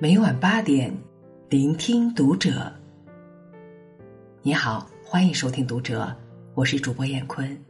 每晚8点，聆听读者。你好，欢迎收听读者，我是主播燕坤。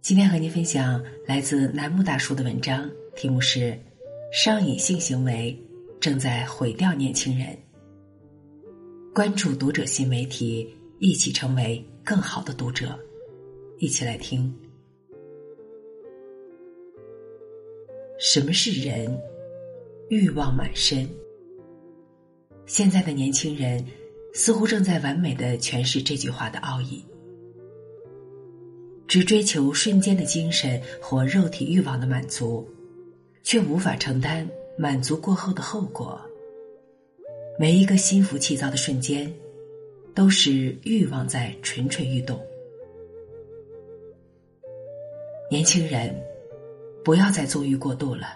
今天和您分享来自楠木大叔的文章，题目是上瘾性行为正在毁掉年轻人。关注读者新媒体，一起成为更好的读者。一起来听。什么是人？欲望满身。现在的年轻人似乎正在完美地诠释这句话的奥义，只追求瞬间的精神或肉体欲望的满足，却无法承担满足过后的后果。每一个心浮气躁的瞬间，都是欲望在蠢蠢欲动。年轻人，不要再纵欲过度了。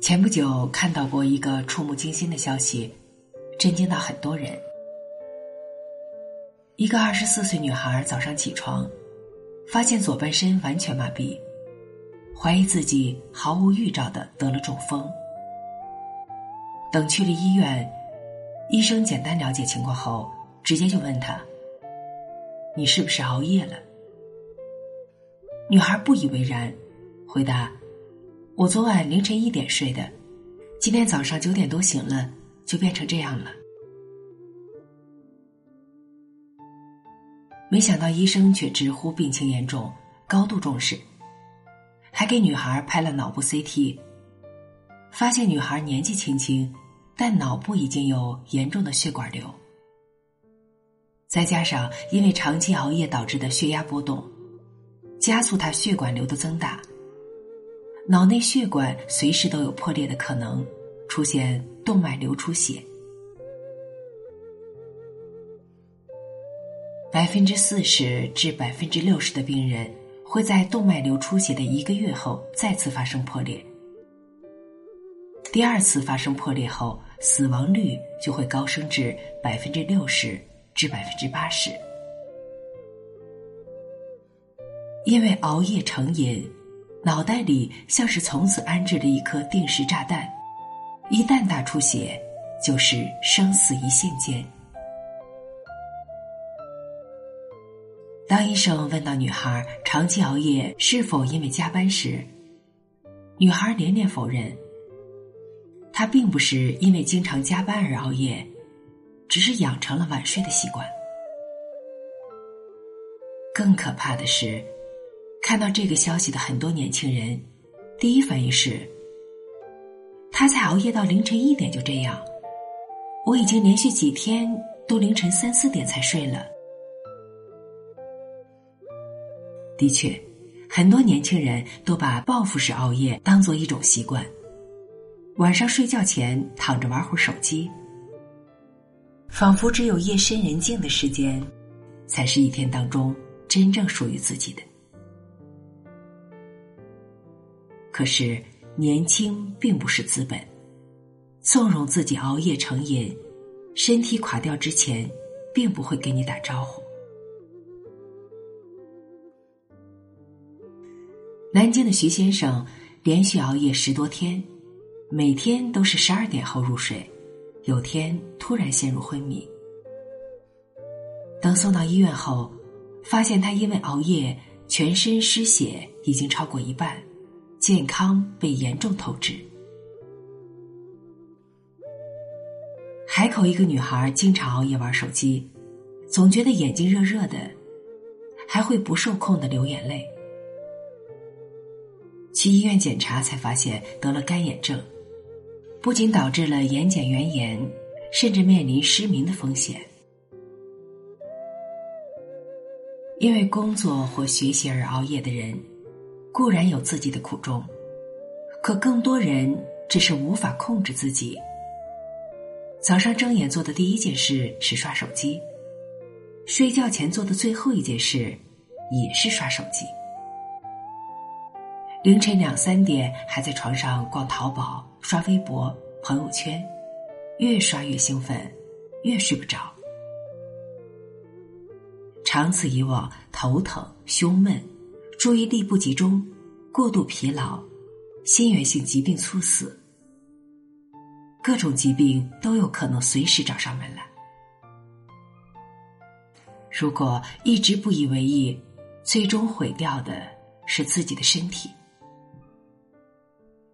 前不久看到过一个触目惊心的消息，震惊到很多人。一个24岁女孩早上起床，发现左半身完全麻痹，怀疑自己毫无预兆地得了中风。等去了医院，医生简单了解情况后，直接就问她：“你是不是熬夜了？”女孩不以为然，回答：“我昨晚凌晨1点睡的，今天早上9点多醒了，就变成这样了。”没想到医生却直呼病情严重，高度重视，还给女孩拍了脑部 CT， 发现女孩年纪轻轻，但脑部已经有严重的血管瘤，再加上因为长期熬夜导致的血压波动，加速她血管瘤的增大，脑内血管随时都有破裂的可能，出现动脉瘤出血。40%至60%的病人会在动脉瘤出血的1个月后再次发生破裂，第二次发生破裂后，死亡率就会高升至60%至80%。因为熬夜成瘾，脑袋里像是从此安置了一颗定时炸弹，一旦打出血，就是生死一线间。当医生问到女孩长期熬夜是否因为加班时，女孩连连否认，她并不是因为经常加班而熬夜，只是养成了晚睡的习惯。更可怕的是，看到这个消息的很多年轻人，第一反应是：他才熬夜到凌晨1点就这样，我已经连续几天都凌晨3、4点才睡了。的确，很多年轻人都把报复式熬夜当作一种习惯，晚上睡觉前躺着玩会儿手机，仿佛只有夜深人静的时间，才是一天当中真正属于自己的。可是年轻并不是资本，纵容自己熬夜成瘾，身体垮掉之前并不会给你打招呼。南京的徐先生连续熬夜10多天，每天都是12点后入睡，有天突然陷入昏迷。等送到医院后，发现他因为熬夜全身失血已经超过1半，健康被严重透支。海口一个女孩经常熬夜玩手机，总觉得眼睛热热的，还会不受控地流眼泪。去医院检查才发现得了干眼症，不仅导致了眼睑圆炎，甚至面临失明的风险。因为工作或学习而熬夜的人固然有自己的苦衷，可更多人只是无法控制自己。早上睁眼做的第一件事是刷手机，睡觉前做的最后一件事也是刷手机，凌晨2、3点还在床上逛淘宝、刷微博、朋友圈，越刷越兴奋，越睡不着。长此以往，头疼、胸闷、注意力不集中、过度疲劳，心源性疾病猝死，各种疾病都有可能随时找上门来。如果一直不以为意，最终毁掉的是自己的身体。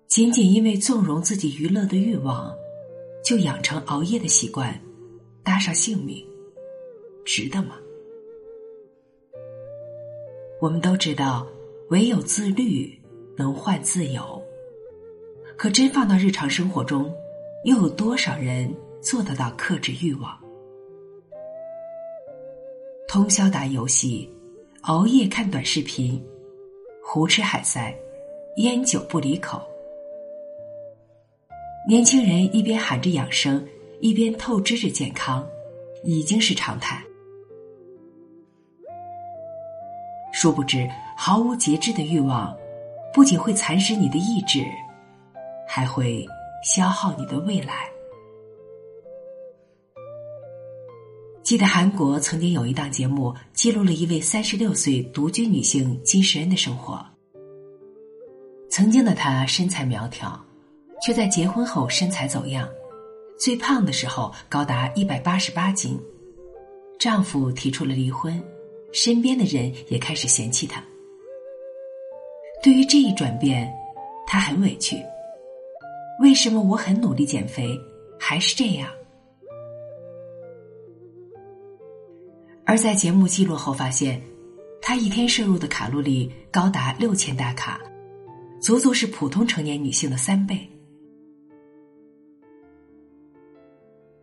仅仅因为纵容自己娱乐的欲望，就养成熬夜的习惯，搭上性命，值得吗？我们都知道，唯有自律能换自由，可真放到日常生活中，又有多少人做得到克制欲望？通宵打游戏，熬夜看短视频，胡吃海塞，烟酒不离口。年轻人一边喊着养生，一边透支着健康，已经是常态。殊不知，毫无节制的欲望不仅会蚕食你的意志，还会消耗你的未来。记得韩国曾经有一档节目记录了一位36岁独居女性金石恩的生活。曾经的她身材苗条，却在结婚后身材走样，最胖的时候高达188斤。丈夫提出了离婚，身边的人也开始嫌弃她。对于这一转变，她很委屈。为什么我很努力减肥，还是这样？而在节目记录后发现，她一天摄入的卡路里高达6000大卡，足足是普通成年女性的3倍。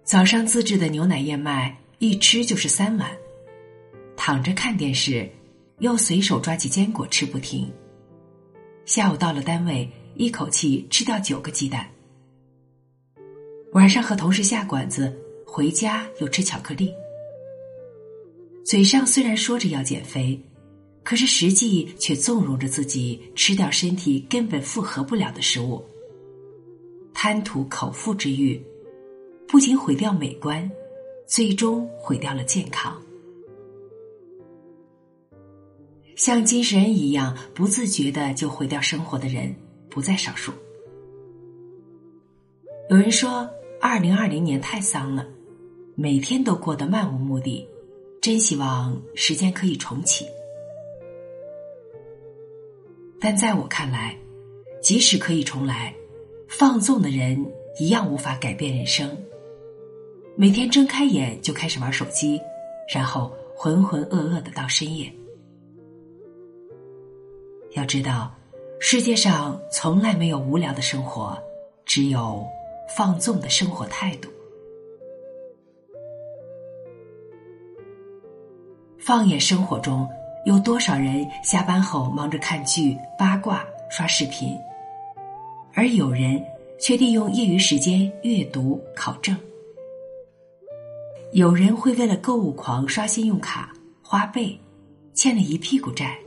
早上自制的牛奶燕麦一吃就是3碗，躺着看电视，又随手抓起坚果吃不停。下午到了单位，一口气吃掉9个鸡蛋。晚上和同事下馆子，回家又吃巧克力。嘴上虽然说着要减肥，可是实际却纵容着自己吃掉身体根本负荷不了的食物。贪图口腹之欲，不仅毁掉美观，最终毁掉了健康。像金石恩一样不自觉的就毁掉生活的人不在少数。有人说2020年太丧了，每天都过得漫无目的，真希望时间可以重启。但在我看来，即使可以重来，放纵的人一样无法改变人生。每天睁开眼就开始玩手机，然后浑浑噩噩的到深夜。要知道，世界上从来没有无聊的生活，只有放纵的生活态度。放眼生活中，有多少人下班后忙着看剧、八卦、刷视频，而有人却利用业余时间阅读、考证。有人会为了购物狂刷信用卡、花呗，欠了一屁股债。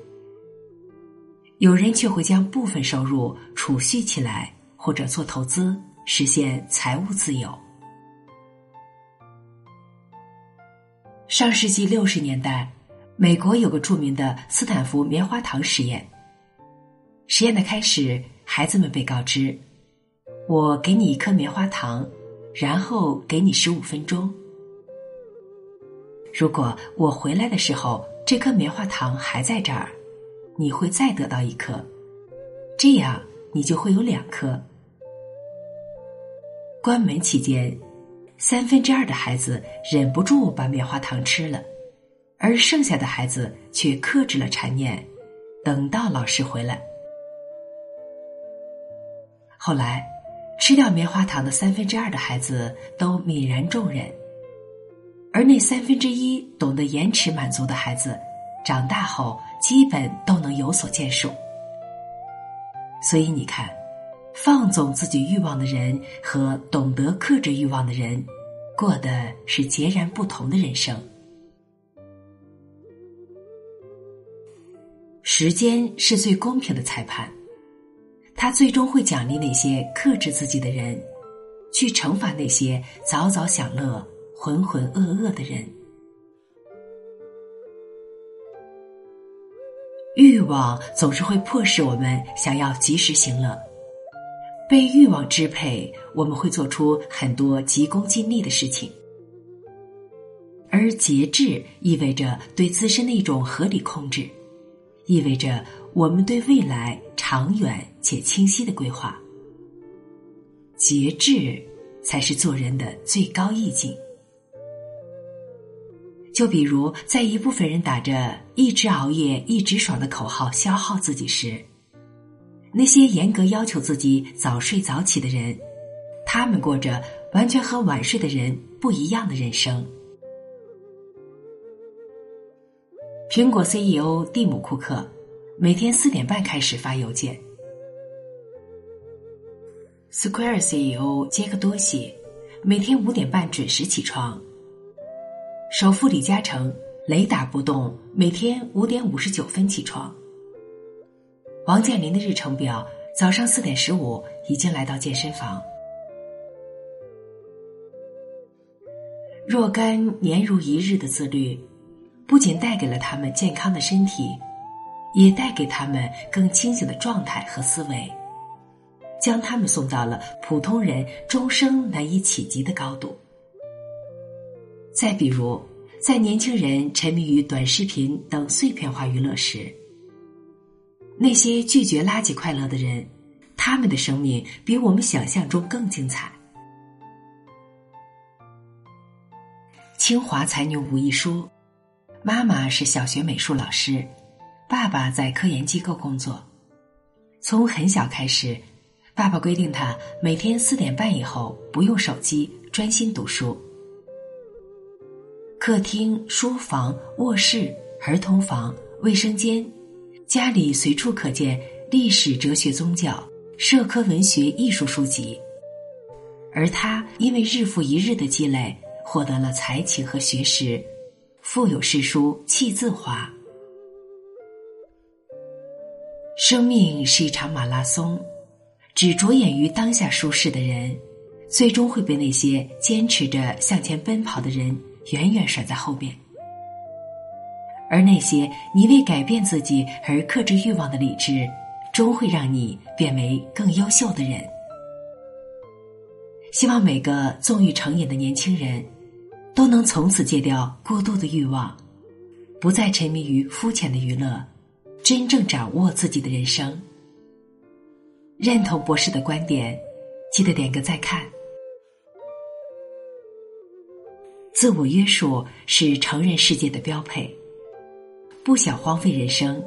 有人却会将部分收入储蓄起来，或者做投资，实现财务自由。上世纪60年代，美国有个著名的斯坦福棉花糖实验。实验的开始，孩子们被告知，我给你1颗棉花糖，然后给你15分钟。如果我回来的时候，这颗棉花糖还在这儿，你会再得到1颗，这样你就会有2颗。关门期间，2/3的孩子忍不住把棉花糖吃了，而剩下的孩子却克制了馋念，等到老师回来。后来，吃掉棉花糖的2/3的孩子都泯然众人，而那1/3懂得延迟满足的孩子，长大后基本都能有所建树。所以你看，放纵自己欲望的人和懂得克制欲望的人，过的是截然不同的人生。时间是最公平的裁判，它最终会奖励那些克制自己的人，去惩罚那些早早享乐、浑浑噩噩的人。欲望总是会迫使我们想要及时行乐，被欲望支配，我们会做出很多急功近利的事情。而节制意味着对自身的一种合理控制，意味着我们对未来长远且清晰的规划。节制才是做人的最高意境。就比如在一部分人打着一直熬夜一直爽的口号消耗自己时，那些严格要求自己早睡早起的人，他们过着完全和晚睡的人不一样的人生。苹果 CEO 蒂姆·库克每天4点半开始发邮件， Square CEO 杰克多西每天5点半准时起床，首富李嘉诚雷打不动每天5点59分起床。王健林的日程表，早上4点15已经来到健身房。若干年如一日的自律，不仅带给了他们健康的身体，也带给他们更清醒的状态和思维，将他们送到了普通人终生难以企及的高度。再比如，在年轻人沉迷于短视频等碎片化娱乐时，那些拒绝垃圾快乐的人，他们的生命比我们想象中更精彩。清华才女吴亦姝，妈妈是小学美术老师，爸爸在科研机构工作。从很小开始，爸爸规定她每天4点半以后不用手机，专心读书。客厅、书房、卧室、儿童房、卫生间，家里随处可见历史、哲学、宗教、社科、文学、艺术书籍。而他因为日复一日的积累，获得了才情和学识，腹有诗书气自华。生命是一场马拉松，只着眼于当下舒适的人，最终会被那些坚持着向前奔跑的人远远甩在后边。而那些你为改变自己而克制欲望的理智，终会让你变为更优秀的人。希望每个纵欲成瘾的年轻人都能从此戒掉过度的欲望，不再沉迷于肤浅的娱乐，真正掌握自己的人生。认同博士的观点，记得点个再看。自我约束是成人世界的标配，不想荒废人生，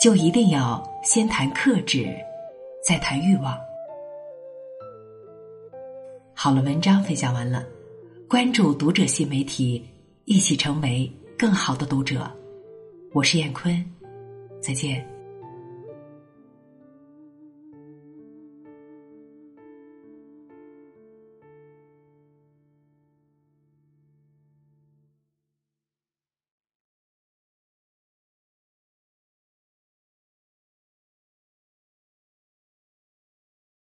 就一定要先谈克制，再谈欲望。好了，文章分享完了，关注读者新媒体，一起成为更好的读者。我是燕坤，再见。